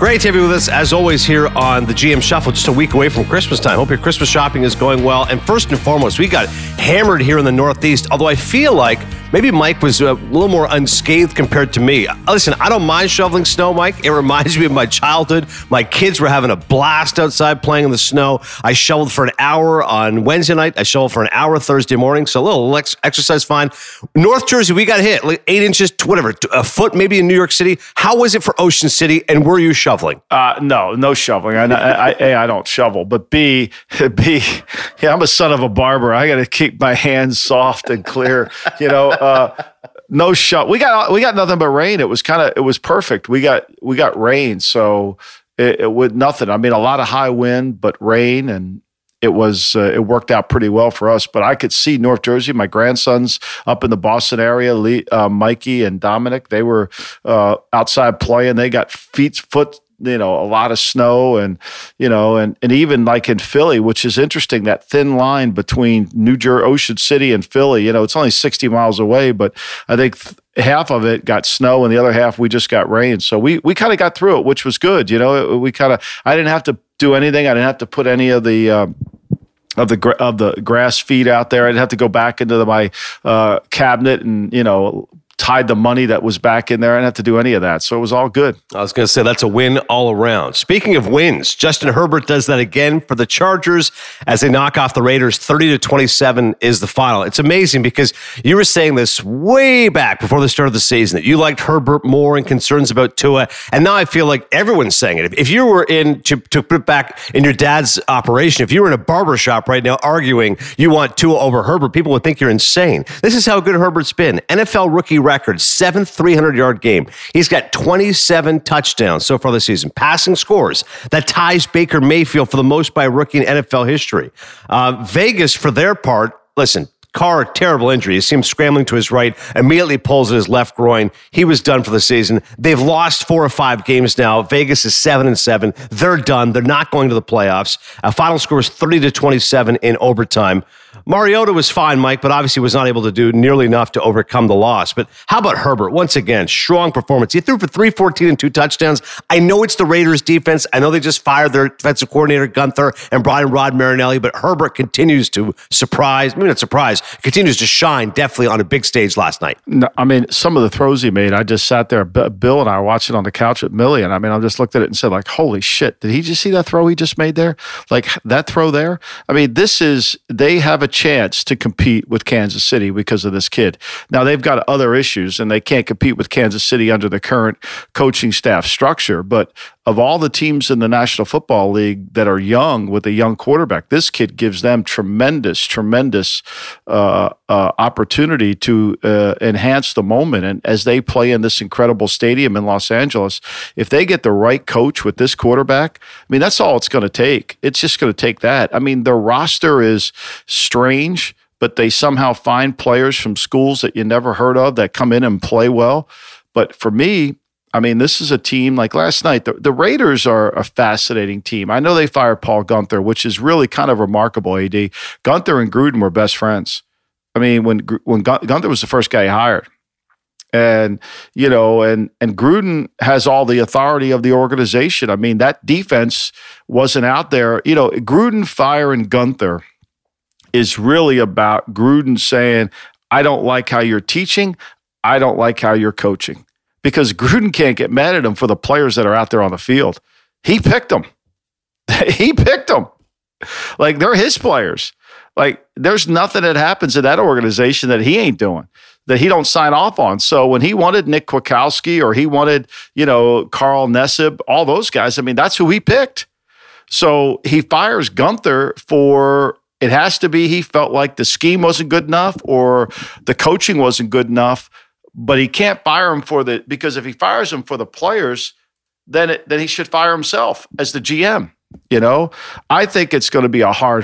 Great to have you with us, as always, here on the GM Shuffle, just a week away from Christmas time. Hope your Christmas shopping is going well. And first and foremost, we got hammered here in the Northeast, although I feel like maybe Mike was a little more unscathed compared to me. Listen, I don't mind shoveling snow, Mike. It reminds me of my childhood. My kids were having a blast outside playing in the snow. I shoveled for an hour on Wednesday night. I shoveled for an hour Thursday morning, so a little exercise fine. North Jersey, we got hit, like 8 inches, whatever, a foot maybe in New York City. How was it for Ocean City, and were you shoveling? No shoveling. I don't shovel, but B, yeah, I'm a son of a barber. I got to keep my hands soft and clear. No shovel. We got nothing but rain. It was perfect. We got rain, so it would nothing. I mean, a lot of high wind, but rain, and it worked out pretty well for us. But I could see North Jersey. My grandsons up in the Boston area, Mikey and Dominic, they were outside playing. They got foot, a lot of snow, and, and even like in Philly, which is interesting, that thin line between New Jersey, Ocean City and Philly, it's only 60 miles away, but I think half of it got snow and the other half we just got rain. So we kind of got through it, which was good. I didn't have to do anything. I didn't have to put any of the, of the grass feed out there. I didn't have to go back into my cabinet and, tied the money that was back in there. I didn't have to do any of that. So it was all good. I was going to say, that's a win all around. Speaking of wins, Justin Herbert does that again for the Chargers as they knock off the Raiders. 30-27 is the final. It's amazing because you were saying this way back before the start of the season, that you liked Herbert more and concerns about Tua. And now I feel like everyone's saying it. If you were to put it back in your dad's operation, if you were in a barbershop right now arguing you want Tua over Herbert, people would think you're insane. This is how good Herbert's been. NFL rookie record, seventh 300-yard game. He's got 27 touchdowns so far this season. Passing scores. That ties Baker Mayfield for the most by a rookie in NFL history. Vegas, for their part, listen, Carr, terrible injury. You see him scrambling to his right, immediately pulls at his left groin. He was done for the season. They've lost 4 or 5 games now. Vegas is 7-7. They're done. They're not going to the playoffs. Final score is 30-27 in overtime. Mariota was fine, Mike, but obviously was not able to do nearly enough to overcome the loss. But how about Herbert? Once again, strong performance. He threw for 314 and 2 touchdowns. I know it's the Raiders' defense. I know they just fired their defensive coordinator, Guenther, and brought in Rod Marinelli, but Herbert continues to surprise. Maybe not surprise. Continues to shine, definitely, on a big stage last night. No, I mean, some of the throws he made, I just sat there. Bill and I were watching on the couch with Millie, and I mean, I just looked at it and said, like, holy shit, did he just see that throw he just made there? Like, that throw there? I mean, they have a chance to compete with Kansas City because of this kid. Now, they've got other issues, and they can't compete with Kansas City under the current coaching staff structure, but of all the teams in the National Football League that are young with a young quarterback, this kid gives them tremendous opportunity to enhance the moment. And as they play in this incredible stadium in Los Angeles, if they get the right coach with this quarterback, I mean, that's all it's going to take. It's just going to take that. I mean, their roster is strange, but they somehow find players from schools that you never heard of that come in and play well. But for me, I mean, this is a team like last night. The Raiders are a fascinating team. I know they fired Paul Guenther, which is really kind of remarkable, AD. Guenther and Gruden were best friends. I mean, when Guenther was the first guy he hired. And, and Gruden has all the authority of the organization. I mean, that defense wasn't out there. Gruden firing Guenther is really about Gruden saying, I don't like how you're teaching. I don't like how you're coaching. Because Gruden can't get mad at him for the players that are out there on the field. He picked them. Like, they're his players. Like, there's nothing that happens in that organization that he ain't doing, that he don't sign off on. So when he wanted Nick Kwiatkowski or he wanted, Carl Nassib, all those guys, I mean, that's who he picked. So he fires Guenther for... It has to be he felt like the scheme wasn't good enough or the coaching wasn't good enough. But he can't fire him because if he fires him for the players, then he should fire himself as the GM. I think it's going to be a hard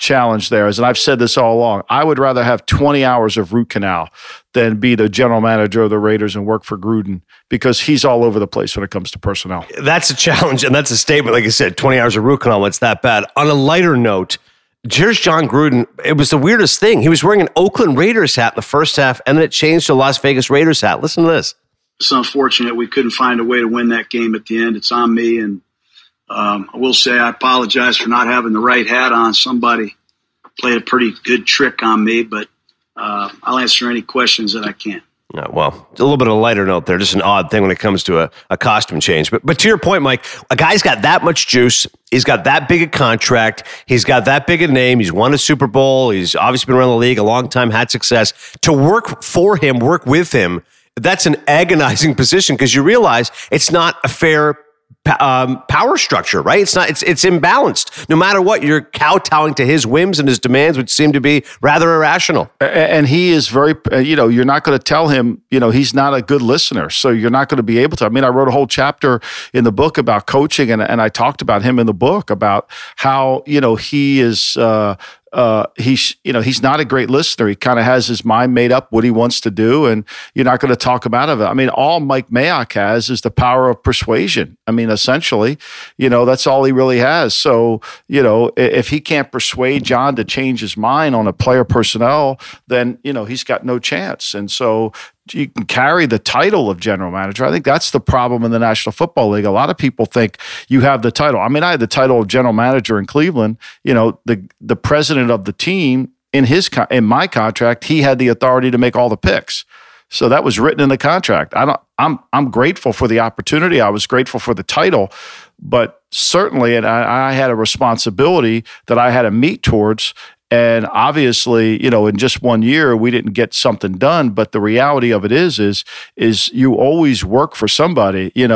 challenge there is, and I've said this all along, I would rather have 20 hours of root canal than be the general manager of the Raiders and work for Gruden, because he's all over the place when it comes to personnel. That's a challenge, and that's a statement. Like I said, 20 hours of root canal, it's that bad. On a lighter note, here's Jon Gruden. It was the weirdest thing. He was wearing an Oakland Raiders hat in the first half, and then it changed to a Las Vegas Raiders hat. Listen to this. It's unfortunate we couldn't find a way to win that game at the end. It's on me, and I will say I apologize for not having the right hat on. Somebody played a pretty good trick on me, but I'll answer any questions that I can. Oh, well, a little bit of a lighter note there. Just an odd thing when it comes to a costume change. But to your point, Mike, a guy's got that much juice. He's got that big a contract. He's got that big a name. He's won a Super Bowl. He's obviously been around the league a long time, had success. To work for him, work with him, that's an agonizing position, because you realize it's not a fair power structure, right? It's imbalanced. No matter what, you're kowtowing to his whims and his demands, which seem to be rather irrational. And he is very, you're not going to tell him, he's not a good listener. So you're not going to be able to. I mean, I wrote a whole chapter in the book about coaching, and I talked about him in the book about how, he is, he's not a great listener. He kind of has his mind made up what he wants to do, and you're not going to talk him out of it. I mean, all Mike Mayock has is the power of persuasion. I mean, essentially, that's all he really has. So, if he can't persuade John to change his mind on a player personnel, then, he's got no chance. And so you can carry the title of general manager. I think that's the problem in the National Football League. A lot of people think you have the title. I mean, I had the title of general manager in Cleveland. The president of the team, in my contract, he had the authority to make all the picks. So that was written in the contract. I'm grateful for the opportunity. I was grateful for the title, but certainly, and I had a responsibility that I had to meet towards. And obviously, in just 1 year, we didn't get something done. But the reality of it is you always work for somebody. You,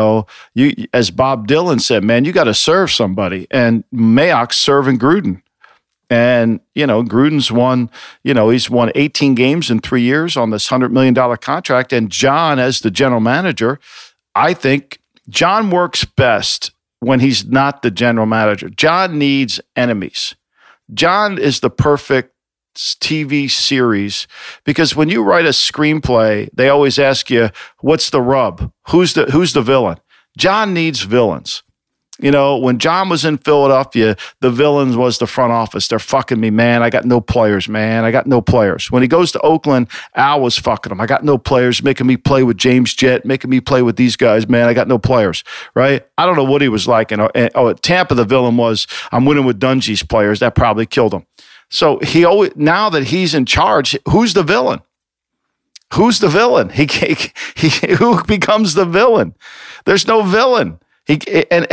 as Bob Dylan said, man, you got to serve somebody. And Mayock's serving Gruden. And, Gruden's won, he's won 18 games in 3 years on this $100 million contract. And John, as the general manager, I think John works best when he's not the general manager. John needs enemies. John is the perfect TV series, because when you write a screenplay, they always ask you, what's the rub? Who's the villain? John needs villains. When John was in Philadelphia, the villains was the front office. They're fucking me, man. I got no players, man. I got no players. When he goes to Oakland, Al was fucking him. I got no players, making me play with James Jett, making me play with these guys, man. I got no players, right? I don't know what he was like. And at Tampa, the villain was, I'm winning with Dungy's players. That probably killed him. So he always, now that he's in charge, who's the villain? Who's the villain? Who becomes the villain? There's no villain. And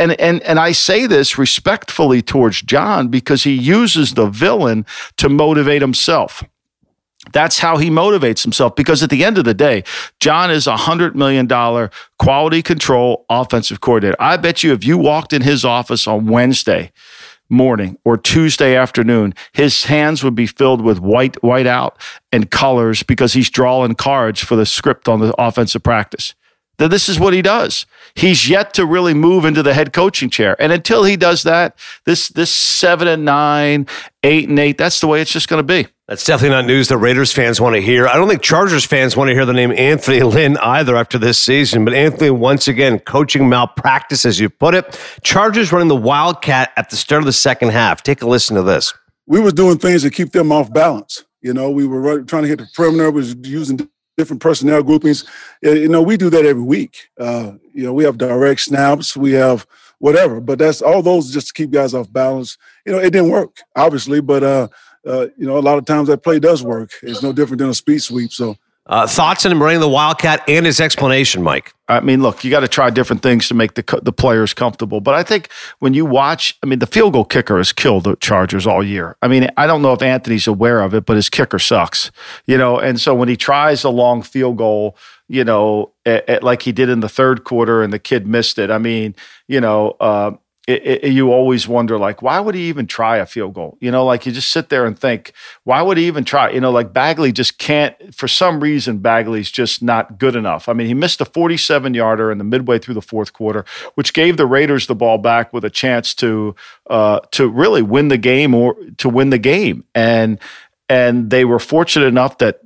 I say this respectfully towards John, because he uses the villain to motivate himself. That's how he motivates himself, because at the end of the day, John is a $100 million quality control offensive coordinator. I bet you if you walked in his office on Wednesday morning or Tuesday afternoon, his hands would be filled with whiteout and colors, because he's drawing cards for the script on the offensive practice. That this is what he does. He's yet to really move into the head coaching chair. And until he does that, this 7-9, 8-8, that's the way it's just going to be. That's definitely not news that Raiders fans want to hear. I don't think Chargers fans want to hear the name Anthony Lynn either after this season. But Anthony, once again, coaching malpractice, as you put it. Chargers running the Wildcat at the start of the second half. Take a listen to this. We were doing things to keep them off balance. We were trying to hit the perimeter. We was using different personnel groupings. We do that every week. We have direct snaps, we have whatever, but that's all those just to keep guys off balance. It didn't work, obviously, but, a lot of times that play does work. It's no different than a speed sweep. So thoughts on him running the Wildcat and his explanation, Mike? I mean, look, you got to try different things to make the players comfortable. But I think when you watch, the field goal kicker has killed the Chargers all year. I don't know if Anthony's aware of it, but his kicker sucks. And so when he tries a long field goal, like he did in the third quarter and the kid missed it, you always wonder, like, why would he even try a field goal? You know, like you just sit there and think, why would he even try? You know, like Bagley just can't, for some reason, Bagley's just not good enough. I mean, he missed a 47-yarder in the midway through the fourth quarter, which gave the Raiders the ball back with a chance to really win the game or to win the game. And they were fortunate enough that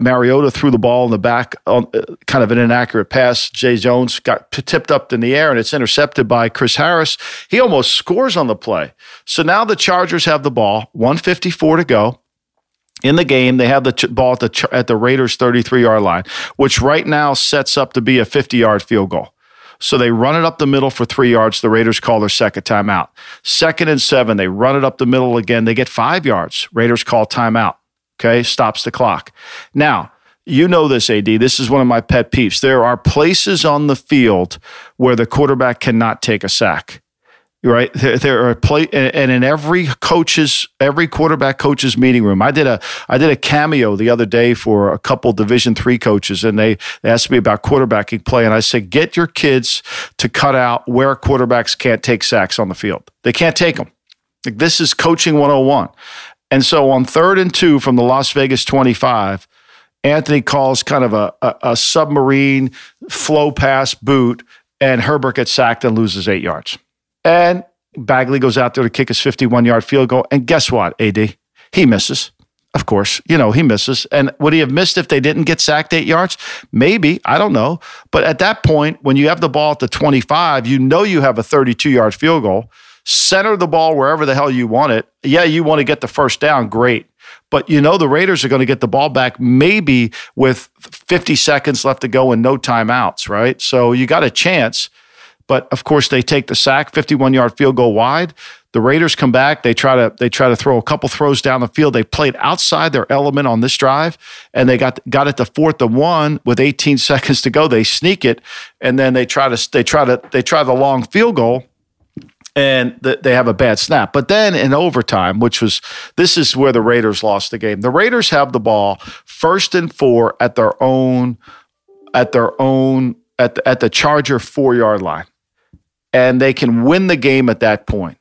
Mariota threw the ball in the back on kind of an inaccurate pass. Jay Jones got tipped up in the air, and it's intercepted by Chris Harris. He almost scores on the play. So now the Chargers have the ball, 1:54 to go. In the game, they have the ball at the Raiders' 33-yard line, which right now sets up to be a 50-yard field goal. So they run it up the middle for 3 yards. The Raiders call their second timeout. 2nd and 7, they run it up the middle again. They get 5 yards. Raiders call timeout. Okay, stops the clock. Now, you know this, AD. This is one of my pet peeves. There are places on the field where the quarterback cannot take a sack, right? There are and in every quarterback coach's meeting room. I did a cameo the other day for a couple Division III coaches, and they asked me about quarterbacking play, and I said, get your kids to cut out where quarterbacks can't take sacks on the field. They can't take them. Like, this is coaching 101. And so on 3rd and 2 from the Las Vegas 25, Anthony calls kind of a submarine flow pass boot, and Herbert gets sacked and loses 8 yards. And Bagley goes out there to kick his 51-yard field goal. And guess what, AD? He misses. Of course, you know, he misses. And would he have missed if they didn't get sacked 8 yards? Maybe. I don't know. But at that point, when you have the ball at the 25, you know you have a 32-yard field goal. Center the ball wherever the hell you want it. Yeah, you want to get the first down, great. But you know the Raiders are going to get the ball back maybe with 50 seconds left to go and no timeouts, right? So you got a chance. But, of course, they take the sack, 51-yard field goal wide. The Raiders come back. They try to throw a couple throws down the field. They played outside their element on this drive, and they got it to 4th and 1 with 18 seconds to go. They sneak it, and then they try the long field goal. And they have a bad snap. But then in overtime, this is where the Raiders lost the game. The Raiders have the ball 1st and 4 at the Charger 4-yard line. And they can win the game at that point.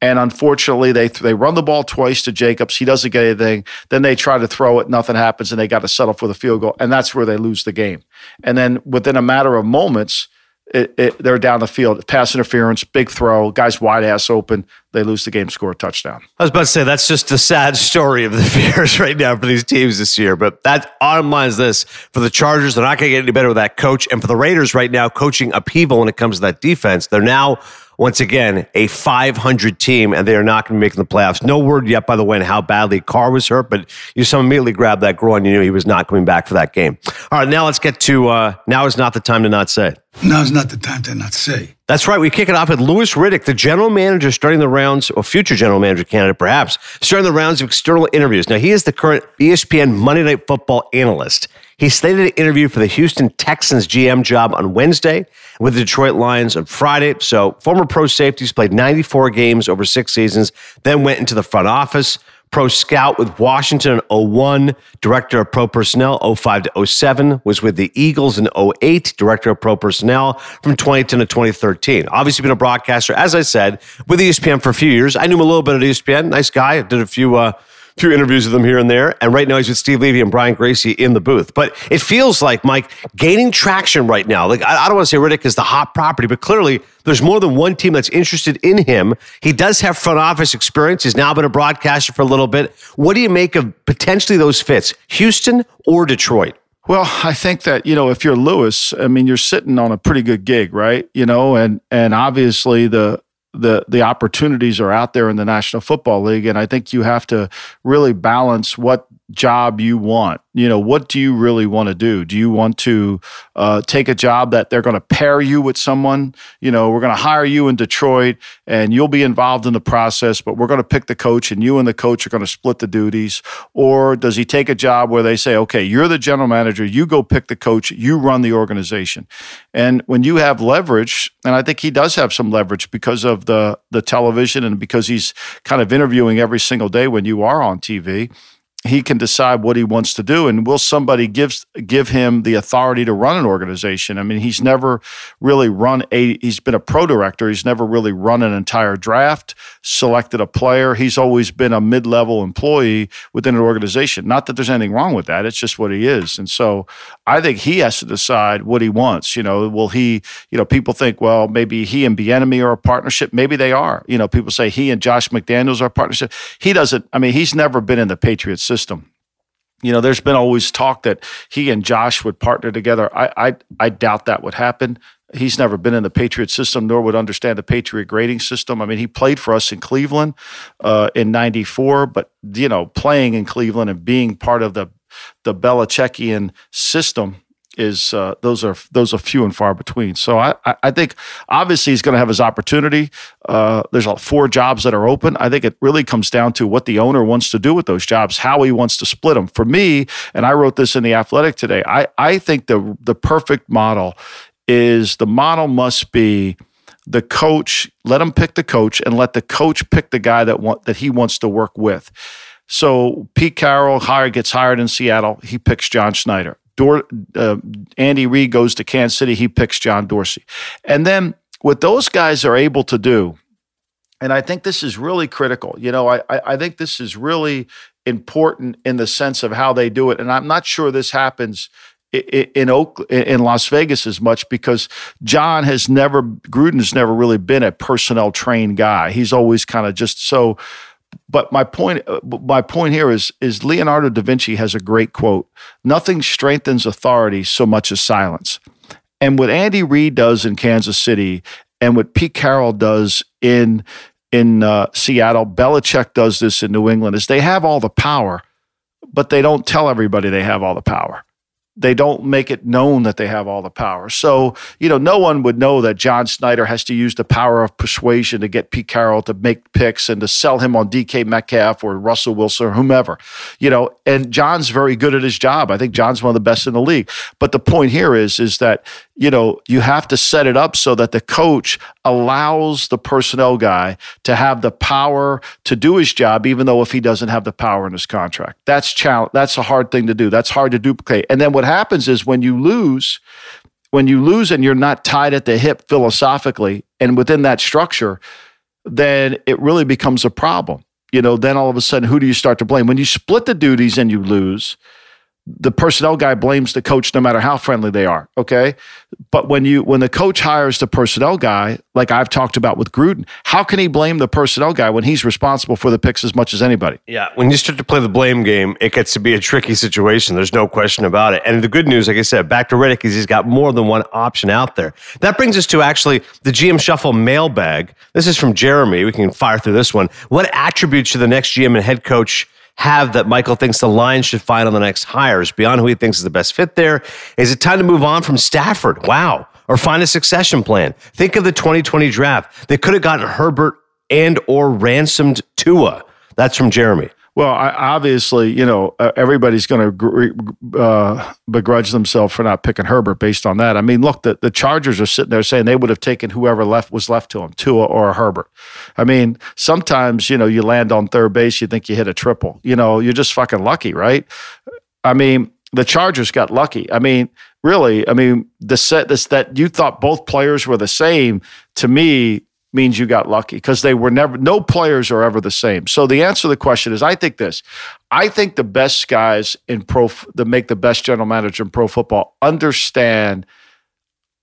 And unfortunately, they run the ball twice to Jacobs. He doesn't get anything. Then they try to throw it. Nothing happens. And they got to settle for the field goal. And that's where they lose the game. And then within a matter of moments, they're down the field. Pass interference, big throw, guy's wide ass open. They lose the game, score a touchdown. I was about to say, that's just the sad story of the fears right now for these teams this year. But that bottom line is this. For the Chargers, they're not going to get any better with that coach. And for the Raiders right now, coaching upheaval when it comes to that defense. They're now, once again, a 500 team, and they are not going to be making the playoffs. No word yet, by the way, on how badly Carr was hurt. But you immediately grabbed that groin. You knew he was not coming back for that game. All right, now let's get to now is not the time to not say it. Now is not the time to not say. That's right. We kick it off with Louis Riddick, the general manager starting the rounds, or future general manager candidate perhaps, starting the rounds of external interviews. Now, he is the current ESPN Monday Night Football analyst. He slated an interview for the Houston Texans GM job on Wednesday with the Detroit Lions on Friday. So former pro safeties played 94 games over 6 seasons, then went into the front office. Pro scout with Washington in 01, director of pro personnel 05 to 07, was with the Eagles in 08, director of pro personnel from 2010 to 2013. Obviously been a broadcaster, as I said, with ESPN for a few years. I knew him a little bit at ESPN. Nice guy. I did a few interviews with him here and there. And right now he's with Steve Levy and Brian Gracie in the booth. But it feels like, Mike, gaining traction right now. Like, I don't want to say Riddick is the hot property, but clearly there's more than one team that's interested in him. He does have front office experience. He's now been a broadcaster for a little bit. What do you make of potentially those fits, Houston or Detroit? Well, I think that, you know, if you're Louis, I mean, you're sitting on a pretty good gig, right? You know, and obviously the opportunities are out there in the National Football League, and I think you have to really balance what job you want. You know, what do you really want to do? Do you want to take a job that they're going to pair you with someone? You know, we're going to hire you in Detroit, and you'll be involved in the process, but we're going to pick the coach, and you and the coach are going to split the duties. Or does he take a job where they say, okay, you're the general manager, you go pick the coach, you run the organization? And when you have leverage, and I think he does have some leverage because of the television and because he's kind of interviewing every single day when you are on TV, he can decide what he wants to do, and will somebody give him the authority to run an organization? I mean, he's never really run he's been a pro director. He's never really run an entire draft, selected a player. He's always been a mid-level employee within an organization. Not that there's anything wrong with that. It's just what he is. And so I think he has to decide what he wants. You know, will he, you know, people think, well, maybe he and Bieniemy are a partnership. Maybe they are. You know, people say he and Josh McDaniels are a partnership. He doesn't, I mean, he's never been in the Patriots system. You know, there's been always talk that he and Josh would partner together. I doubt that would happen. He's never been in the Patriot system, nor would understand the Patriot grading system. I mean, he played for us in Cleveland in '94, but, you know, playing in Cleveland and being part of the Belichickian system is those are few and far between. So I think obviously he's going to have his opportunity. There's 4 jobs that are open. I think it really comes down to what the owner wants to do with those jobs, how he wants to split them. For me, and I wrote this in The Athletic today, I think the perfect model is the model must be the coach, let him pick the coach and let the coach pick the guy that he wants to work with. So Pete Carroll gets hired in Seattle. He picks John Schneider. Andy Reid goes to Kansas City. He picks John Dorsey. And then what those guys are able to do, and I think this is really critical. You know, I think this is really important in the sense of how they do it. And I'm not sure this happens in Las Vegas as much, because Gruden has never really been a personnel trained guy. He's always kind of just so. But my point here is Leonardo da Vinci has a great quote: "Nothing strengthens authority so much as silence." And what Andy Reid does in Kansas City, and what Pete Carroll does in Seattle, Belichick does this in New England, is they have all the power, but they don't tell everybody they have all the power. They don't make it known that they have all the power. So, you know, no one would know that John Schneider has to use the power of persuasion to get Pete Carroll to make picks and to sell him on DK Metcalf or Russell Wilson or whomever, you know, and John's very good at his job. I think John's one of the best in the league. But the point here is that, you know, you have to set it up so that the coach allows the personnel guy to have the power to do his job, even though if he doesn't have the power in his contract. That's a hard thing to do. That's hard to duplicate. And then what happens is when you lose and you're not tied at the hip philosophically and within that structure, then it really becomes a problem. You know, then all of a sudden, who do you start to blame? When you split the duties and you lose, the personnel guy blames the coach no matter how friendly they are, okay? But when the coach hires the personnel guy, like I've talked about with Gruden, how can he blame the personnel guy when he's responsible for the picks as much as anybody? Yeah, when you start to play the blame game, it gets to be a tricky situation. There's no question about it. And the good news, like I said, back to Riddick, is he's got more than one option out there. That brings us to actually the GM Shuffle mailbag. This is from Jeremy. We can fire through this one. What attributes should the next GM and head coach have that Michael thinks the Lions should find on the next hires beyond who he thinks is the best fit there? Is it time to move on from Stafford? Wow. Or find a succession plan? Think of the 2020 draft. They could have gotten Herbert and or ransomed Tua. That's from Jeremy. Well, obviously, you know, everybody's going to begrudge themselves for not picking Herbert based on that. I mean, look, the Chargers are sitting there saying they would have taken whoever was left to them, Tua or Herbert. I mean, sometimes, you know, you land on third base, you think you hit a triple. You know, you're just fucking lucky, right? I mean, the Chargers got lucky. I mean, really, I mean, that you thought both players were the same, to me, means you got lucky, because no players are ever the same. So the answer to the question is, I think the best guys that make the best general manager in pro football understand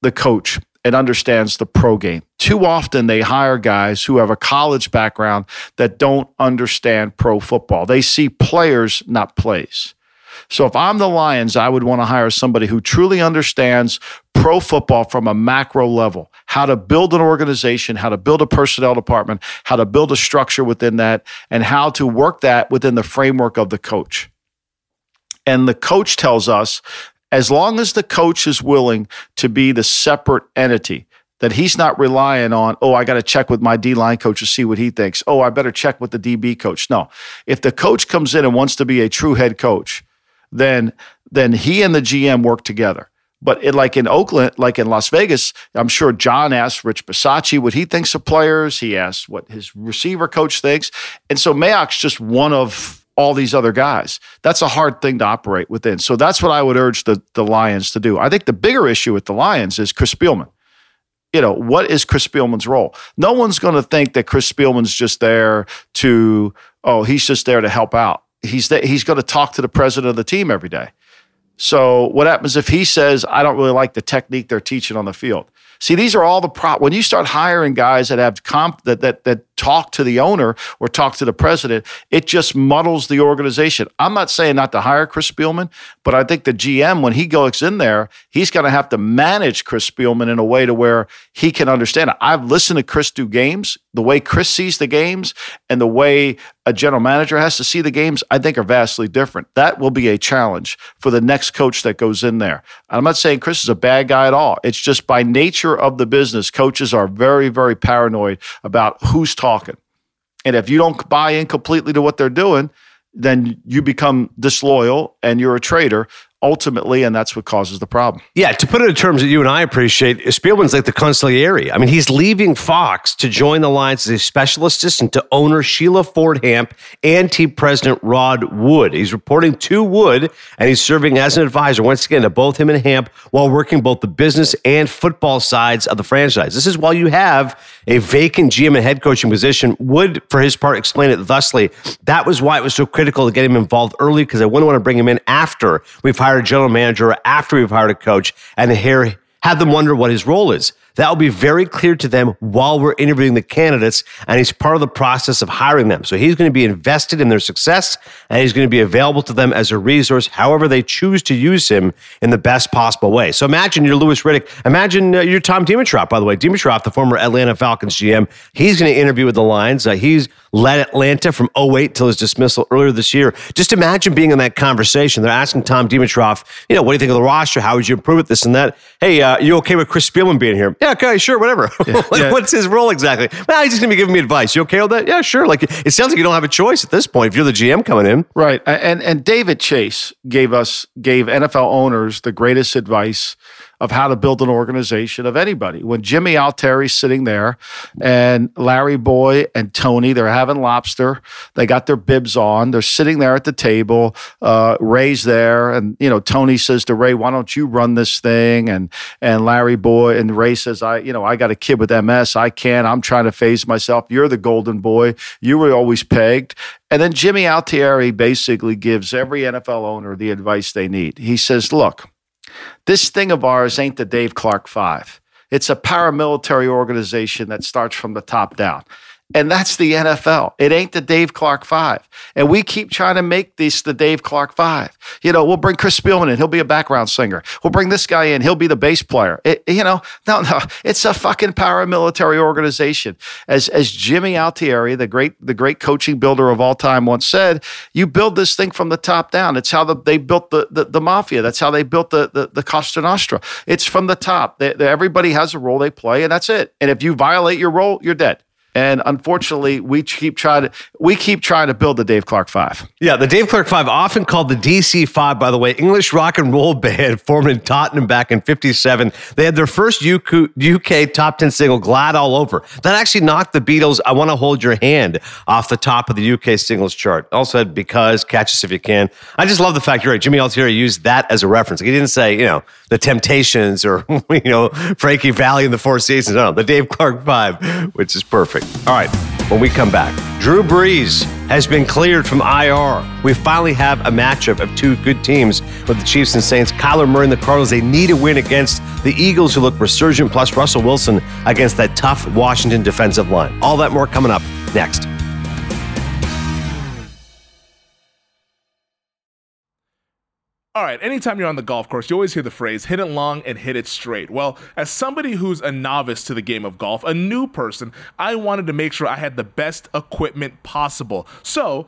the coach and understands the pro game. Too often they hire guys who have a college background that don't understand pro football. They see players, not plays. So if I'm the Lions, I would want to hire somebody who truly understands pro football from a macro level, how to build an organization, how to build a personnel department, how to build a structure within that, and how to work that within the framework of the coach. And the coach tells us, as long as the coach is willing to be the separate entity, that he's not relying on, oh, I got to check with my D-line coach to see what he thinks. Oh, I better check with the DB coach. No. If the coach comes in and wants to be a true head coach, then he and the GM work together. But like in Las Vegas, I'm sure John asked Rich Bisaccia what he thinks of players. He asked what his receiver coach thinks. And so Mayock's just one of all these other guys. That's a hard thing to operate within. So that's what I would urge the Lions to do. I think the bigger issue with the Lions is Chris Spielman. You know, what is Chris Spielman's role? No one's going to think that Chris Spielman's just there to, oh, he's just there to help out. He's going to talk to the president of the team every day. So what happens if he says, I don't really like the technique they're teaching on the field? See, these are all the when you start hiring guys that have that talk to the owner or talk to the president, it just muddles the organization. I'm not saying not to hire Chris Spielman, but I think the GM, when he goes in there, he's going to have to manage Chris Spielman in a way to where he can understand it. I've listened to Chris do games. The way Chris sees the games and the way a general manager has to see the games, I think are vastly different. That will be a challenge for the next coach that goes in there. I'm not saying Chris is a bad guy at all. It's just by nature of the business, coaches are very, very paranoid about who's talking. And if you don't buy in completely to what they're doing, then you become disloyal and you're a traitor ultimately, and that's what causes the problem. Yeah, to put it in terms that you and I appreciate, Spielman's like the consigliere. I mean, he's leaving Fox to join the Lions as a special assistant to owner Sheila Fordham and team president Rod Wood. He's reporting to Wood, and he's serving as an advisor, once again, to both him and Hamp while working both the business and football sides of the franchise. This is while you have a vacant GM and head coaching position. Wood, for his part, explained it thusly. That was why it was so critical to get him involved early, because I wouldn't want to bring him in after we've hired a general manager, after we've hired a coach, and have them wonder what his role is. That will be very clear to them while we're interviewing the candidates, and he's part of the process of hiring them. So he's going to be invested in their success, and he's going to be available to them as a resource, however they choose to use him in the best possible way. So imagine you're Louis Riddick. Imagine you're Tom Dimitroff, by the way. Dimitroff, the former Atlanta Falcons GM, he's going to interview with the Lions. He's led Atlanta from 2008 till his dismissal earlier this year. Just imagine being in that conversation. They're asking Tom Dimitroff, you know, what do you think of the roster? How would you improve it? This and that. Hey, you okay with Chris Spielman being here? Yeah, okay, sure, whatever. Yeah, yeah. What's his role exactly? Well, he's just going to be giving me advice. You okay with that? Yeah, sure. Like, it sounds like you don't have a choice at this point if you're the GM coming in. Right. And David Chase gave NFL owners the greatest advice of how to build an organization of anybody. When Jimmy Altieri's sitting there and Larry Boy and Tony, they're having lobster. They got their bibs on. They're sitting there at the table. Ray's there. And, you know, Tony says to Ray, why don't you run this thing? And Larry Boy, and Ray says, I got a kid with MS. I can't. I'm trying to phase myself. You're the golden boy. You were always pegged. And then Jimmy Altieri basically gives every NFL owner the advice they need. He says, look, this thing of ours ain't the Dave Clark Five. It's a paramilitary organization that starts from the top down. And that's the NFL. It ain't the Dave Clark Five. And we keep trying to make this the Dave Clark Five. You know, we'll bring Chris Spielman in. He'll be a background singer. We'll bring this guy in. He'll be the bass player. No. It's a fucking paramilitary organization. As Jimmy Altieri, the great coaching builder of all time, once said, you build this thing from the top down. It's how they built the mafia. That's how they built the Costa Nostra. It's from the top. Everybody has a role they play, and that's it. And if you violate your role, you're dead. And unfortunately, we keep trying to build the Dave Clark Five. Yeah, the Dave Clark Five, often called the DC Five, by the way, English rock and roll band formed in Tottenham back in '57. They had their first UK top 10 single, "Glad All Over." That actually knocked the Beatles' "I Want to Hold Your Hand" off the top of the UK singles chart. Also had "Because," "Catch Us If You Can." I just love the fact, you're right, Jimmy Altieri used that as a reference. He didn't say, the Temptations or, Frankie Valli and the Four Seasons. No, the Dave Clark Five, which is perfect. All right, when we come back, Drew Brees has been cleared from IR. We finally have a matchup of two good teams with the Chiefs and Saints. Kyler Murray and the Cardinals, they need a win against the Eagles, who look resurgent, plus Russell Wilson against that tough Washington defensive line. All that more coming up next. All right, anytime you're on the golf course, you always hear the phrase, hit it long and hit it straight. Well, as somebody who's a novice to the game of golf, a new person, I wanted to make sure I had the best equipment possible. So,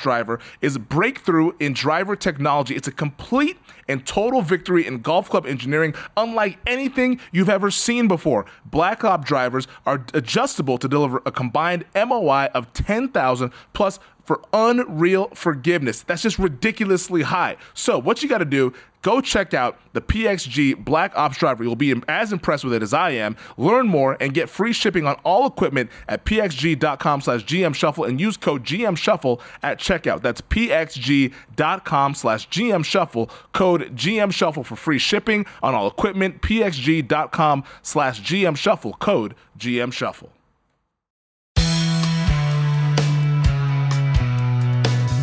driver is a breakthrough in driver technology. It's a complete and total victory in golf club engineering, unlike anything you've ever seen before. Black Hawk drivers are adjustable to deliver a combined MOI of 10,000 plus for unreal forgiveness. That's just ridiculously high. So what you got to do, go check out the PXG Black Ops driver. You'll be as impressed with it as I am. Learn more and get free shipping on all equipment at pxg.com/GM Shuffle and use code GM Shuffle at checkout. That's pxg.com/GM Shuffle, code GM Shuffle for free shipping on all equipment, pxg.com/GM Shuffle, code GM Shuffle.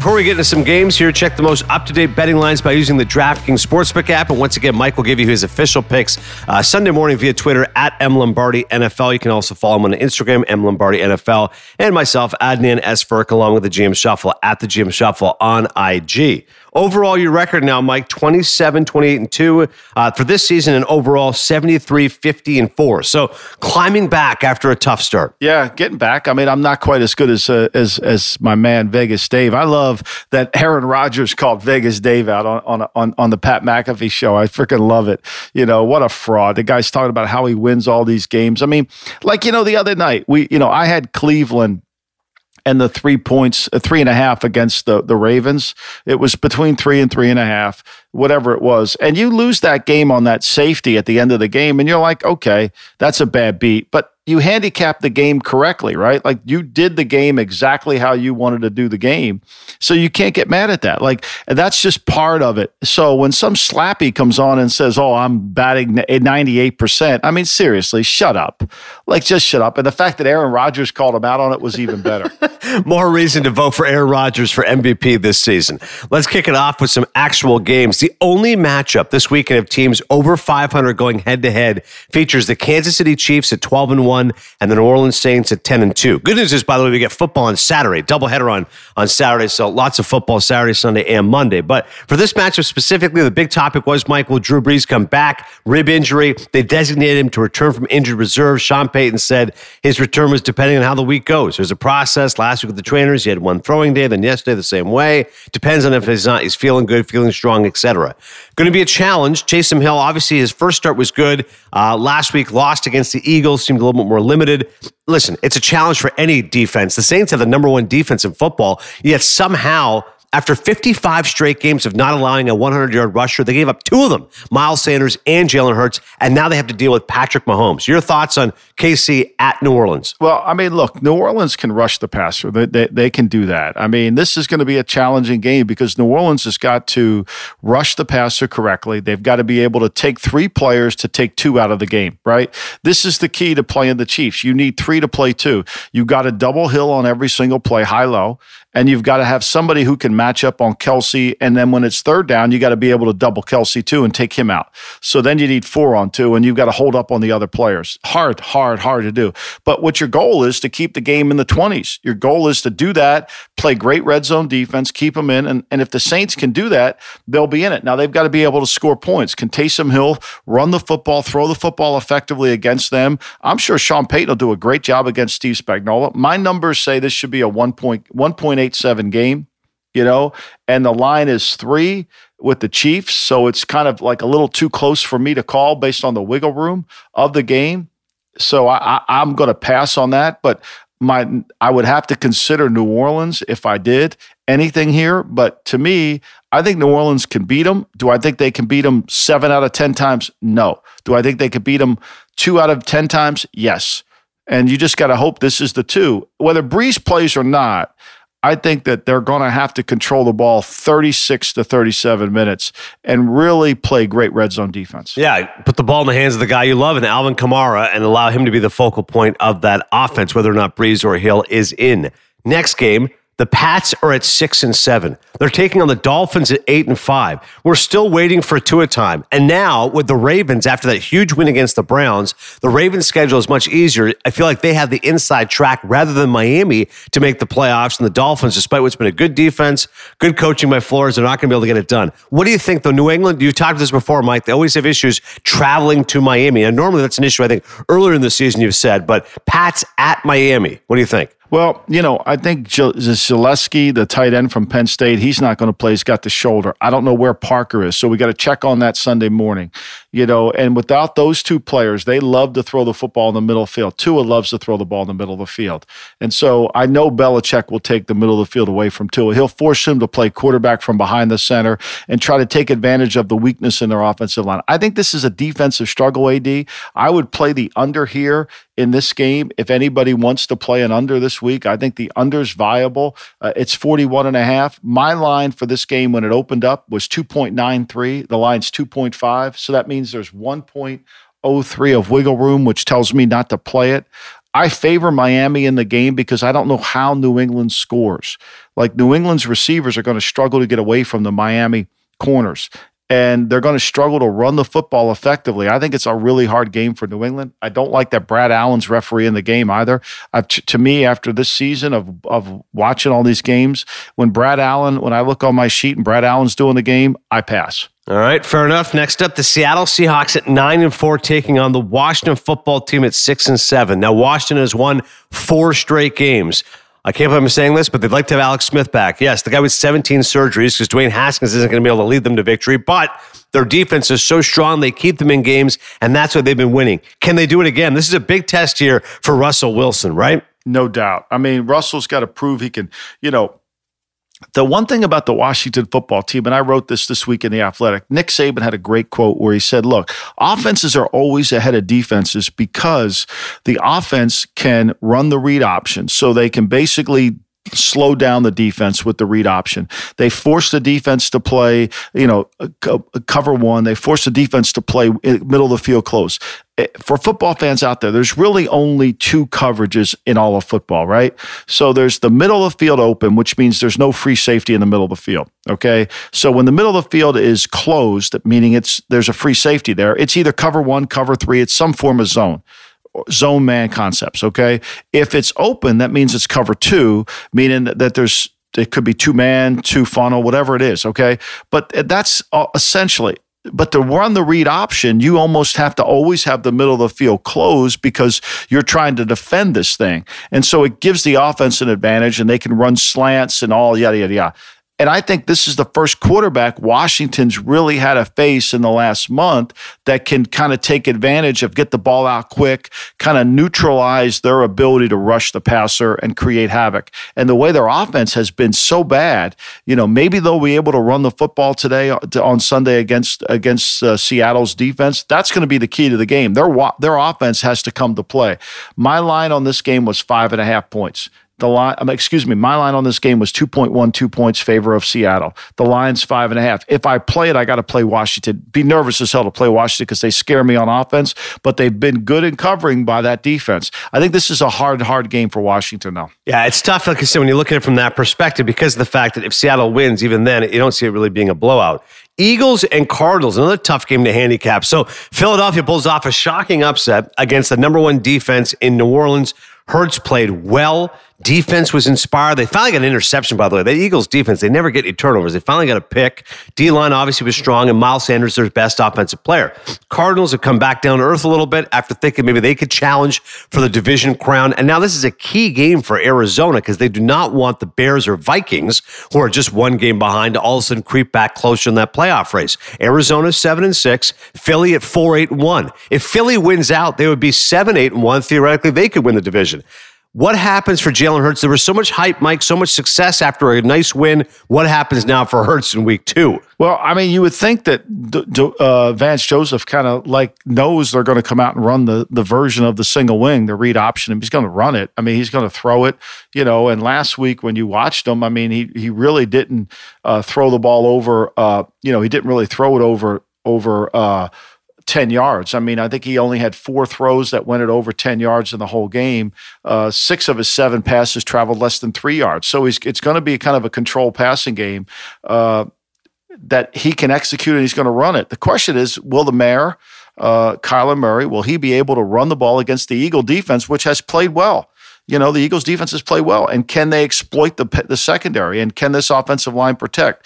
Before we get into some games here, check the most up-to-date betting lines by using the DraftKings Sportsbook app. And once again, Mike will give you his official picks Sunday morning via Twitter at MLombardiNFL. You can also follow him on Instagram, MLombardiNFL, and myself, Adnan S. Furk, along with the GM Shuffle at the GM Shuffle on IG. Overall, your record now, Mike, 27-28-2 for this season, and overall 73-50-4. So climbing back after a tough start. Yeah, getting back. I mean, I'm not quite as good as my man Vegas Dave. I love that Aaron Rodgers called Vegas Dave out on the Pat McAfee show. I freaking love it. You know, what a fraud. The guy's talking about how he wins all these games. I mean, like, you know, the other night I had Cleveland and the 3 points, 3.5 against the Ravens. It was between 3 and 3.5, whatever it was. And you lose that game on that safety at the end of the game, and you're like, okay, that's a bad beat. But you handicapped the game correctly, right? Like, you did the game exactly how you wanted to do the game. So you can't get mad at that. Like, that's just part of it. So when some slappy comes on and says, oh, I'm batting 98%, I mean, seriously, shut up. Like, just shut up. And the fact that Aaron Rodgers called him out on it was even better. More reason to vote for Aaron Rodgers for MVP this season. Let's kick it off with some actual games. The only matchup this weekend of teams over 500 going head-to-head features the Kansas City Chiefs at 12-1. And the New Orleans Saints at 10-2. Good news is, by the way, we get football on Saturday, doubleheader on Saturday, so lots of football Saturday, Sunday, and Monday. But for this matchup specifically, the big topic was, Mike, will Drew Brees come back? Rib injury. They designated him to return from injured reserve. Sean Payton said his return was depending on how the week goes. There's a process. Last week with the trainers, he had one throwing day, then yesterday the same way. Depends on if he's feeling good, feeling strong, etc. Going to be a challenge. Taysom Hill, obviously, his first start was good. Last week, lost against the Eagles, seemed a little bit more limited. Listen, it's a challenge for any defense. The Saints have the number one defense in football, yet somehow, after 55 straight games of not allowing a 100-yard rusher, they gave up two of them, Miles Sanders and Jalen Hurts, and now they have to deal with Patrick Mahomes. Your thoughts on KC at New Orleans? Well, I mean, look, New Orleans can rush the passer. They can do that. I mean, this is going to be a challenging game because New Orleans has got to rush the passer correctly. They've got to be able to take three players to take two out of the game, right? This is the key to playing the Chiefs. You need three to play two. You've got to double hill on every single play, high-low, and you've got to have somebody who can match up on Kelsey, and then when it's third down, you got to be able to double Kelsey too and take him out. So then you need 4 on 2, and you've got to hold up on the other players. Hard to do. But what your goal is to keep the game in the 20s. Your goal is to do that, play great red zone defense, keep them in, and if the Saints can do that, they'll be in it. Now they've got to be able to score points. Can Taysom Hill run the football, throw the football effectively against them? I'm sure Sean Payton will do a great job against Steve Spagnuolo. My numbers say this should be a 1.87 game. You know, and the line is 3 with the Chiefs, so it's kind of like a little too close for me to call based on the wiggle room of the game. So I'm going to pass on that, but I would have to consider New Orleans if I did anything here. But to me, I think New Orleans can beat them. Do I think they can beat them 7 out of 10 times? No. Do I think they could beat them 2 out of 10 times? Yes. And you just got to hope this is the 2, whether Breeze plays or not. I think that they're going to have to control the ball 36 to 37 minutes and really play great red zone defense. Yeah, put the ball in the hands of the guy you love, and Alvin Kamara, and allow him to be the focal point of that offense, whether or not Breeze or Hill is in. Next game, the Pats are at 6-7. They're taking on the Dolphins at 8-5. We're still waiting for Tua time. And now with the Ravens, after that huge win against the Browns, the Ravens' schedule is much easier. I feel like they have the inside track rather than Miami to make the playoffs. And the Dolphins, despite what's been a good defense, good coaching by Flores, they're not going to be able to get it done. What do you think, though? New England, you talked to this before, Mike. They always have issues traveling to Miami. And normally that's an issue, I think, earlier in the season you've said. But Pats at Miami. What do you think? Well, you know, I think Zaleski, the tight end from Penn State, he's not going to play. He's got the shoulder. I don't know where Parker is, so we got to check on that Sunday morning. You know, and without those two players, they love to throw the football in the middle of the field. Tua loves to throw the ball in the middle of the field. And so I know Belichick will take the middle of the field away from Tua. He'll force him to play quarterback from behind the center and try to take advantage of the weakness in their offensive line. I think this is a defensive struggle, AD. I would play the under here in this game. If anybody wants to play an under this week, I think the under's viable. It's 41.5. My line for this game when it opened up was 2.93. The line's 2.5. So that means there's 1.03 of wiggle room, which tells me not to play it. I favor Miami in the game because I don't know how New England scores. Like, New England's receivers are going to struggle to get away from the Miami corners, and they're going to struggle to run the football effectively. I think it's a really hard game for New England. I don't like that Brad Allen's referee in the game either. To me, after this season of watching all these games, when I look on my sheet and Brad Allen's doing the game, I pass. All right, fair enough. Next up, the Seattle Seahawks at 9-4, taking on the Washington Football Team at 6-7. Now, Washington has won 4 straight games. I can't believe I'm saying this, but they'd like to have Alex Smith back. Yes, the guy with 17 surgeries, because Dwayne Haskins isn't going to be able to lead them to victory, but their defense is so strong, they keep them in games, and that's what they've been winning. Can they do it again? This is a big test here for Russell Wilson, right? No doubt. I mean, Russell's got to prove he can, you know. The one thing about the Washington Football Team, and I wrote this week in The Athletic, Nick Saban had a great quote where he said, look, offenses are always ahead of defenses because the offense can run the read option. So they can basically slow down the defense with the read option. They force the defense to play, cover one. They force the defense to play middle of the field close. For football fans out there, there's really only 2 coverages in all of football, right? So there's the middle of the field open, which means there's no free safety in the middle of the field, okay? So when the middle of the field is closed, meaning there's a free safety there, it's either cover one, cover three, it's some form of zone man concepts, okay? If it's open, that means it's cover two, meaning that it could be two man, two funnel, whatever it is, okay? But that's essentially. But to run the read option, you almost have to always have the middle of the field closed because you're trying to defend this thing. And so it gives the offense an advantage, and they can run slants and all, yada, yada, yada. And I think this is the first quarterback Washington's really had a face in the last month that can kind of take advantage of, get the ball out quick, kind of neutralize their ability to rush the passer and create havoc. And the way their offense has been so bad, maybe they'll be able to run the football today on Sunday against Seattle's defense. That's going to be the key to the game. Their offense has to come to play. My line on this game was 5.5 points. My line on this game was 2.12 points favor of Seattle. The line's 5.5. If I play it, I got to play Washington. Be nervous as hell to play Washington because they scare me on offense, but they've been good in covering by that defense. I think this is a hard game for Washington now. Yeah, it's tough, like I said, when you look at it from that perspective because of the fact that if Seattle wins, even then, you don't see it really being a blowout. Eagles and Cardinals, another tough game to handicap. So Philadelphia pulls off a shocking upset against the number 1 defense in New Orleans. Hurts played well. Defense was inspired. They finally got an interception, by the way. The Eagles' defense, they never get any turnovers. They finally got a pick. D-line obviously was strong, and Miles Sanders, their best offensive player. Cardinals have come back down to earth a little bit after thinking maybe they could challenge for the division crown. And now this is a key game for Arizona because they do not want the Bears or Vikings, who are just one game behind, to all of a sudden creep back closer in that playoff race. Arizona 7-6, Philly at 4-8-1. If Philly wins out, they would be 7-8-1. Theoretically, they could win the division. What happens for Jalen Hurts? There was so much hype, Mike, so much success after a nice win. What happens now for Hurts in week 2? Well, I mean, you would think that Vance Joseph kind of knows they're going to come out and run the version of the single wing, the read option, and he's going to run it. I mean, he's going to throw it, and last week when you watched him, I mean, he really didn't throw the ball over, he didn't really throw it over 10 yards. I mean, I think he only had 4 throws that went at over 10 yards in the whole game. 6 of his 7 passes traveled less than 3 yards. So it's going to be kind of a controlled passing game that he can execute, and he's going to run it. The question is, will the mayor, Kyler Murray, will he be able to run the ball against the Eagle defense, which has played well? The Eagles defenses play well. And can they exploit the secondary? And can this offensive line protect?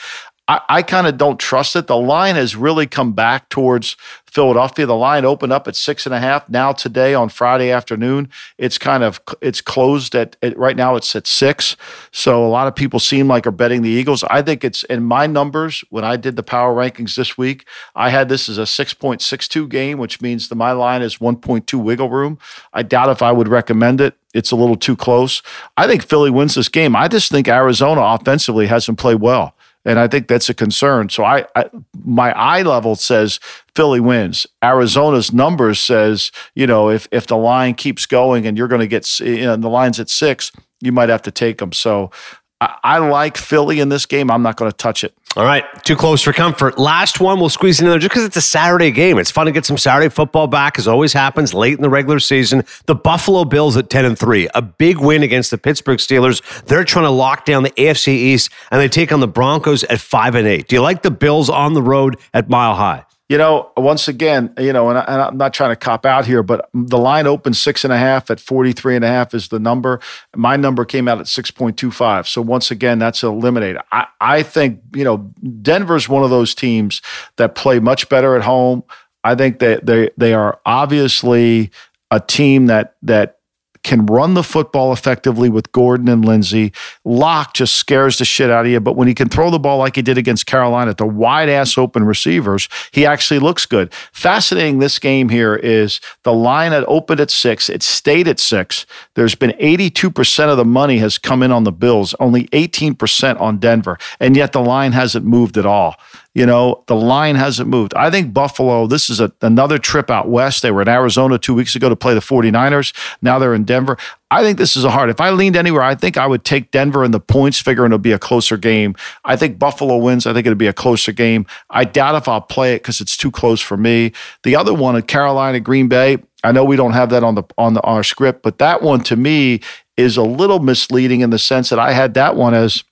I kind of don't trust it. The line has really come back towards Philadelphia. The line opened up at 6.5. Now today on Friday afternoon, it's closed at right now it's at 6. So a lot of people seem like are betting the Eagles. I think it's in my numbers when I did the power rankings this week, I had this as a 6.62 game, which means that my line is 1.2 wiggle room. I doubt if I would recommend it. It's a little too close. I think Philly wins this game. I just think Arizona offensively hasn't played well. And I think that's a concern. So I my eye level says Philly wins. Arizona's numbers says, if the line keeps going and you're going to get, the line's at 6, you might have to take them. So I like Philly in this game. I'm not going to touch it. All right. Too close for comfort. Last one we'll squeeze in there just because it's a Saturday game. It's fun to get some Saturday football back, as always happens late in the regular season. The Buffalo Bills at 10-3, a big win against the Pittsburgh Steelers. They're trying to lock down the AFC East, and they take on the Broncos at 5-8. Do you like the Bills on the road at Mile High? Once again, and I'm not trying to cop out here, but the line opened 6.5 at 43.5 is the number. My number came out at 6.25. So once again, that's an eliminator. I think, Denver's one of those teams that play much better at home. I think that they are obviously a team that can run the football effectively with Gordon and Lindsey. Locke just scares the shit out of you, but when he can throw the ball like he did against Carolina, the wide-ass open receivers, he actually looks good. Fascinating this game here is the line had opened at 6. It stayed at 6. There's been 82% of the money has come in on the Bills, only 18% on Denver, and yet the line hasn't moved at all. The line hasn't moved. I think Buffalo, this is another trip out west. They were in Arizona 2 weeks ago to play the 49ers. Now they're in Denver. I think this is if I leaned anywhere, I think I would take Denver and the points, figuring it'll be a closer game. I think Buffalo wins. I think it'll be a closer game. I doubt if I'll play it because it's too close for me. The other one, Carolina, Green Bay, I know we don't have that on our script, but that one to me is a little misleading in the sense that I had that one as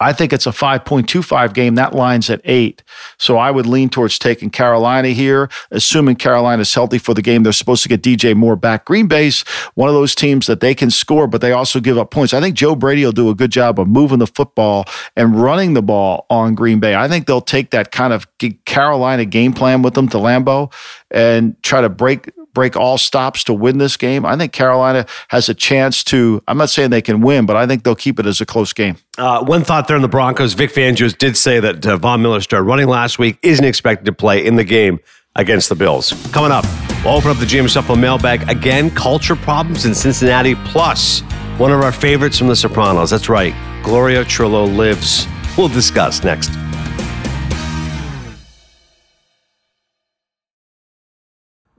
I think it's a 5.25 game. That line's at 8. So I would lean towards taking Carolina here, assuming Carolina's healthy for the game. They're supposed to get DJ Moore back. Green Bay's one of those teams that they can score, but they also give up points. I think Joe Brady will do a good job of moving the football and running the ball on Green Bay. I think they'll take that kind of Carolina game plan with them to Lambeau and try to break all stops to win this game. I think Carolina has a chance to, I'm not saying they can win, but I think they'll keep it as a close game. One thought there on the Broncos, Vic Fangio did say that Von Miller started running last week, isn't expected to play in the game against the Bills. Coming up, we'll open up the GM Shuffle mailbag again, culture problems in Cincinnati, plus one of our favorites from The Sopranos. That's right, Gloria Trillo lives. We'll discuss next.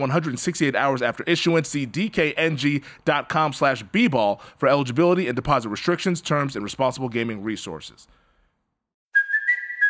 168 hours after issuance. See dkng.com/bball for eligibility and deposit restrictions, terms, and responsible gaming resources.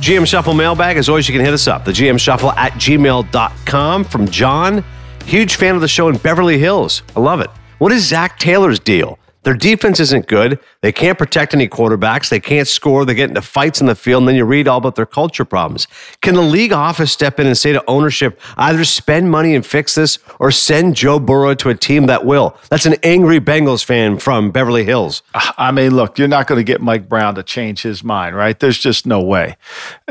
GM Shuffle mailbag. As always, you can hit us up. The GM Shuffle at gmail.com from John. Huge fan of the show in Beverly Hills. I love it. What is Zach Taylor's deal? Their defense isn't good. They can't protect any quarterbacks. They can't score. They get into fights in the field, and then you read all about their culture problems. Can the league office step in and say to ownership, either spend money and fix this or send Joe Burrow to a team that will? That's an angry Bengals fan from Beverly Hills. I mean, look, you're not going to get Mike Brown to change his mind, right? There's just no way.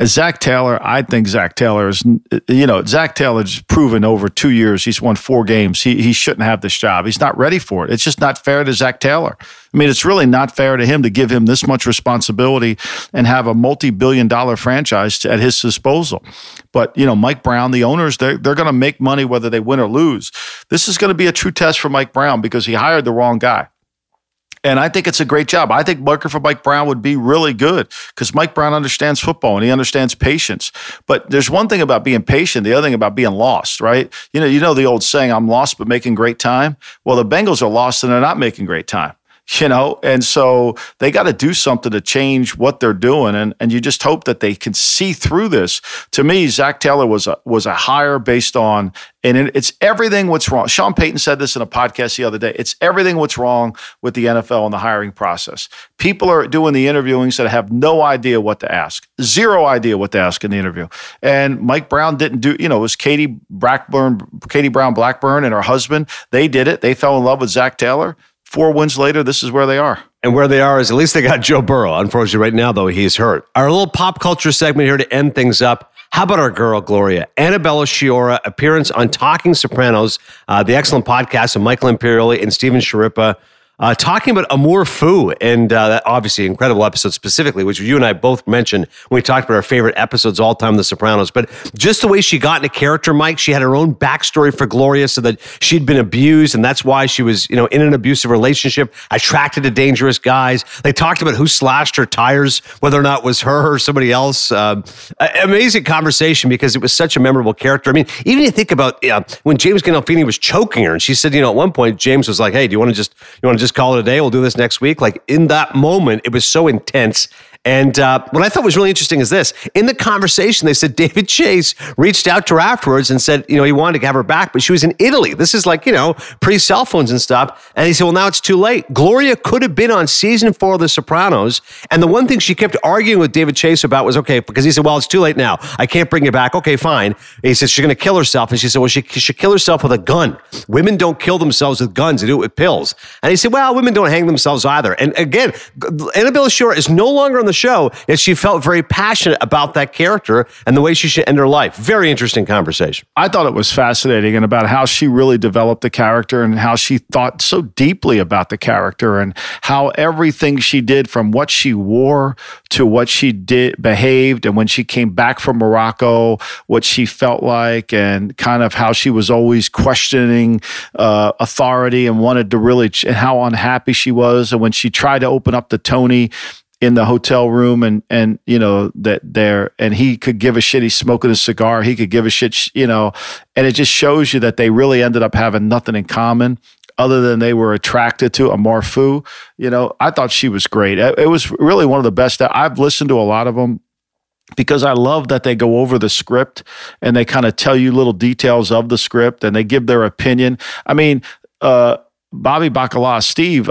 Zach Taylor, I think Zach Taylor is, you know, Zach Taylor's proven over 2 years. He's won 4 games. He shouldn't have this job. He's not ready for it. It's just not fair to Zach Taylor. I mean, it's really not fair to him to give him this much responsibility and have a multi-billion-dollar franchise at his disposal. But, you know, Mike Brown, the owners, they're going to make money whether they win or lose. This is going to be a true test for Mike Brown because he hired the wrong guy. And I think it's a great job. I think working for Mike Brown would be really good because Mike Brown understands football and he understands patience. But there's one thing about being patient, the other thing about being lost, right? You know the old saying, I'm lost but making great time. Well, the Bengals are lost and they're not making great time. You know, and so they got to do something to change what they're doing. And you just hope that they can see through this. To me, Zach Taylor was a hire based on, and it's everything what's wrong. Sean Payton said this in a podcast the other day. It's everything what's wrong with the NFL and the hiring process. People are doing the interviewings that have no idea what to ask. Zero idea what to ask in the interview. And Mike Brown didn't do, you know, it was Katie Brown Blackburn and her husband. They did it. They fell in love with Zach Taylor. 4 wins later, this is where they are. And where they are is at least they got Joe Burrow. Unfortunately, right now, though, he's hurt. Our little pop culture segment here to end things up. How about our girl, Gloria? Annabella Shiora, appearance on Talking Sopranos, the excellent podcast of Michael Imperioli and Steven Sciarippa, talking about Amour Fu and that obviously incredible episode specifically, which you and I both mentioned when we talked about our favorite episodes all time, The Sopranos. But just the way she got into character, Mike, she had her own backstory for Gloria so that she'd been abused, and that's why she was, you know, in an abusive relationship, attracted to dangerous guys. They talked about who slashed her tires, whether or not it was her or somebody else. Amazing conversation because it was such a memorable character. I mean, even you think about when James Gandolfini was choking her, and she said, you know, at one point, James was like, hey, do you want to just call it a day, we'll do this next week. Like in that moment, it was so intense. And what I thought was really interesting is this. In the conversation, they said David Chase reached out to her afterwards and said, you know, he wanted to have her back, but she was in Italy. This is like, you know, pre-cell phones and stuff. And he said, well, now it's too late. Gloria could have been on season 4 of The Sopranos. And the one thing she kept arguing with David Chase about was, okay, because he said, well, it's too late now. I can't bring you back. Okay, fine. And he said, she's going to kill herself. And she said, well, she should kill herself with a gun. Women don't kill themselves with guns. They do it with pills. And he said, well, women don't hang themselves either. And again, Annabella Shiora is no longer on the show, yet she felt very passionate about that character and the way she should end her life. Very interesting conversation. I thought it was fascinating and about how she really developed the character and how she thought so deeply about the character and how everything she did from what she wore to what she did behaved and when she came back from Morocco, what she felt like and kind of how she was always questioning authority and wanted to really, and how unhappy she was. And when she tried to open up to Tony in the hotel room and you know, that there, and he could give a shit, he's smoking a cigar, he could give a shit, you know, and it just shows you that they really ended up having nothing in common other than they were attracted to Amour Fu. You know, I thought she was great. It was really one of the best. I've listened to a lot of them because I love that they go over the script and they kind of tell you little details of the script and they give their opinion. I mean, Bobby Bacala, Steve,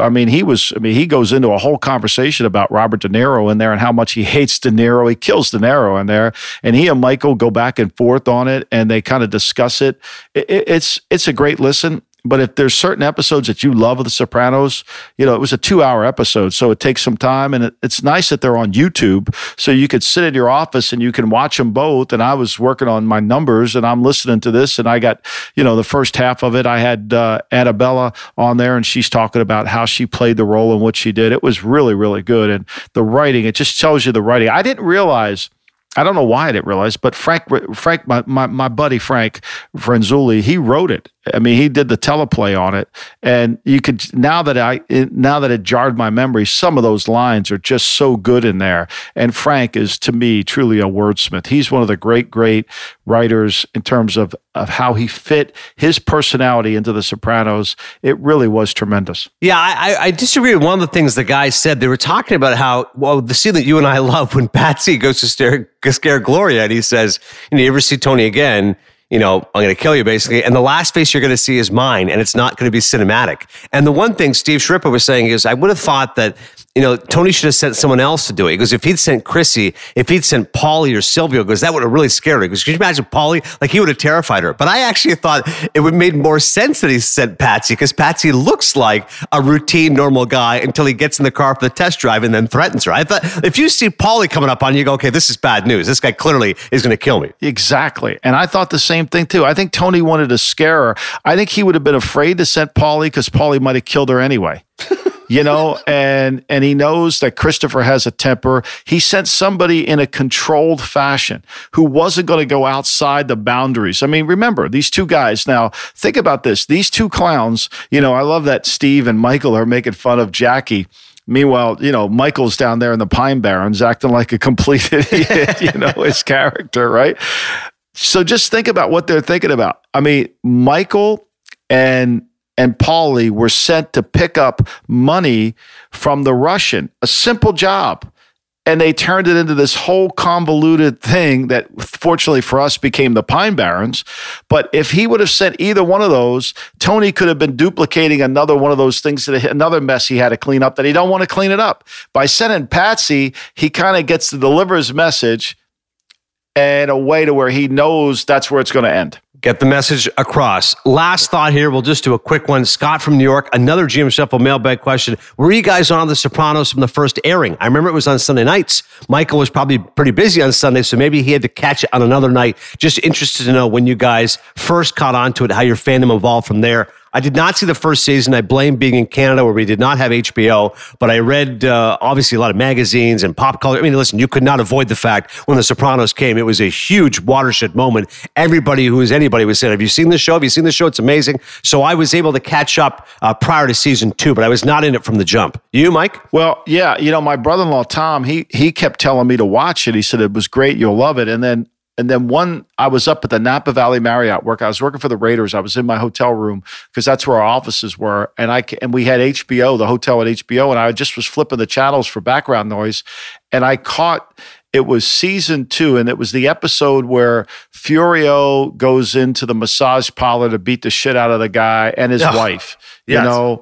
he goes into a whole conversation about Robert De Niro in there and how much he hates De Niro. He kills De Niro in there. And he and Michael go back and forth on it and they kind of discuss it. It's a great listen. But if there's certain episodes that you love of The Sopranos, you know, it was a 2-hour episode, so it takes some time. And it's nice that they're on YouTube, so you could sit in your office and you can watch them both. And I was working on my numbers and I'm listening to this and I got, you know, the first half of it, I had Annabella on there and she's talking about how she played the role and what she did. It was really, really good. And the writing, it just tells you the writing. I don't know why I didn't realize, but Frank, my buddy Frank Franzuli, he wrote it. I mean, he did the teleplay on it, and you could now that it jarred my memory, some of those lines are just so good in there. And Frank is, to me, truly a wordsmith. He's one of the great writers in terms of of how he fit his personality into The Sopranos. It really was tremendous. Yeah, I disagree with one of the things the guys said. They were talking about how, well, the scene that you and I love when Patsy goes to scare Gloria and he says, you ever see Tony again, I'm going to kill you, basically. And the last face you're going to see is mine, and it's not going to be cinematic. And the one thing Steve Schrimpper was saying is, I would have thought that, Tony should have sent someone else to do it. He goes, if he'd sent Chrissy, if he'd sent Paulie or Silvio, goes, that would have really scared her. He goes, could you imagine Paulie? Like, he would have terrified her. But I actually thought it would have made more sense that he sent Patsy, because Patsy looks like a routine, normal guy until he gets in the car for the test drive and then threatens her. I thought, if you see Paulie coming up on you, you go, okay, this is bad news. This guy clearly is going to kill me. Exactly. And I thought the same thing too. I think Tony wanted to scare her. I think he would have been afraid to send Paulie because Paulie might have killed her anyway. And he knows that Christopher has a temper. He sent somebody in a controlled fashion who wasn't going to go outside the boundaries. I mean, remember, these two guys, now think about this. These two clowns, I love that Steve and Michael are making fun of Jackie. Meanwhile, Michael's down there in the Pine Barrens acting like a complete idiot, his character, right? So just think about what they're thinking about. I mean, Michael and Paulie were sent to pick up money from the Russian, a simple job. And they turned it into this whole convoluted thing that, fortunately for us, became the Pine Barrens. But if he would have sent either one of those, Tony could have been duplicating another one of those things, another mess he had to clean up that he don't want to clean it up. By sending Patsy, he kind of gets to deliver his message in a way to where he knows that's where it's going to end. Get the message across. Last thought here. We'll just do a quick one. Scott from New York, another GM Shuffle mailbag question. Were you guys on The Sopranos from the first airing? I remember it was on Sunday nights. Michael was probably pretty busy on Sunday, so maybe he had to catch it on another night. Just interested to know when you guys first caught on to it, how your fandom evolved from there. I did not see the first season. I blame being in Canada where we did not have HBO, but I read obviously a lot of magazines and pop culture. I mean, listen, you could not avoid the fact when The Sopranos came, it was a huge watershed moment. Everybody who was anybody was saying, have you seen the show? Have you seen the show? It's amazing. So I was able to catch up prior to season 2, but I was not in it from the jump. You, Mike? Well, yeah. My brother-in-law, Tom, he kept telling me to watch it. He said, it was great. You'll love it. And then I was up at the Napa Valley Marriott work. I was working for the Raiders. I was in my hotel room because that's where our offices were. And we had HBO, the hotel at HBO. And I just was flipping the channels for background noise. And I caught, it was season 2. And it was the episode where Furio goes into the massage parlor to beat the shit out of the guy and his wife. Yes.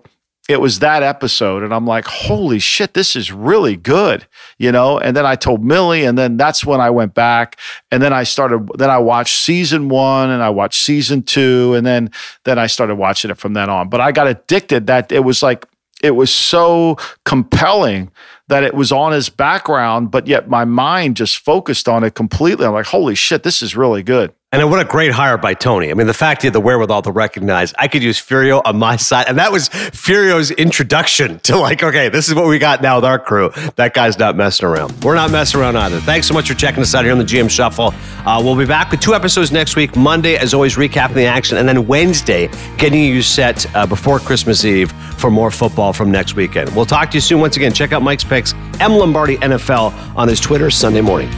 It was that episode. And I'm like, holy shit, this is really good. And then I told Millie, and then that's when I went back. And then I watched season 1 and I watched season 2. And then I started watching it from then on. But I got addicted that it was so compelling that it was on his background, but yet my mind just focused on it completely. I'm like, holy shit, this is really good. And what a great hire by Tony. I mean, the fact he had the wherewithal to recognize, I could use Furio on my side. And that was Furio's introduction to okay, this is what we got now with our crew. That guy's not messing around. We're not messing around either. Thanks so much for checking us out here on the GM Shuffle. We'll be back with 2 episodes next week. Monday, as always, recapping the action. And then Wednesday, getting you set before Christmas Eve for more football from next weekend. We'll talk to you soon. Once again, check out Mike's picks, M. Lombardi NFL on his Twitter Sunday morning.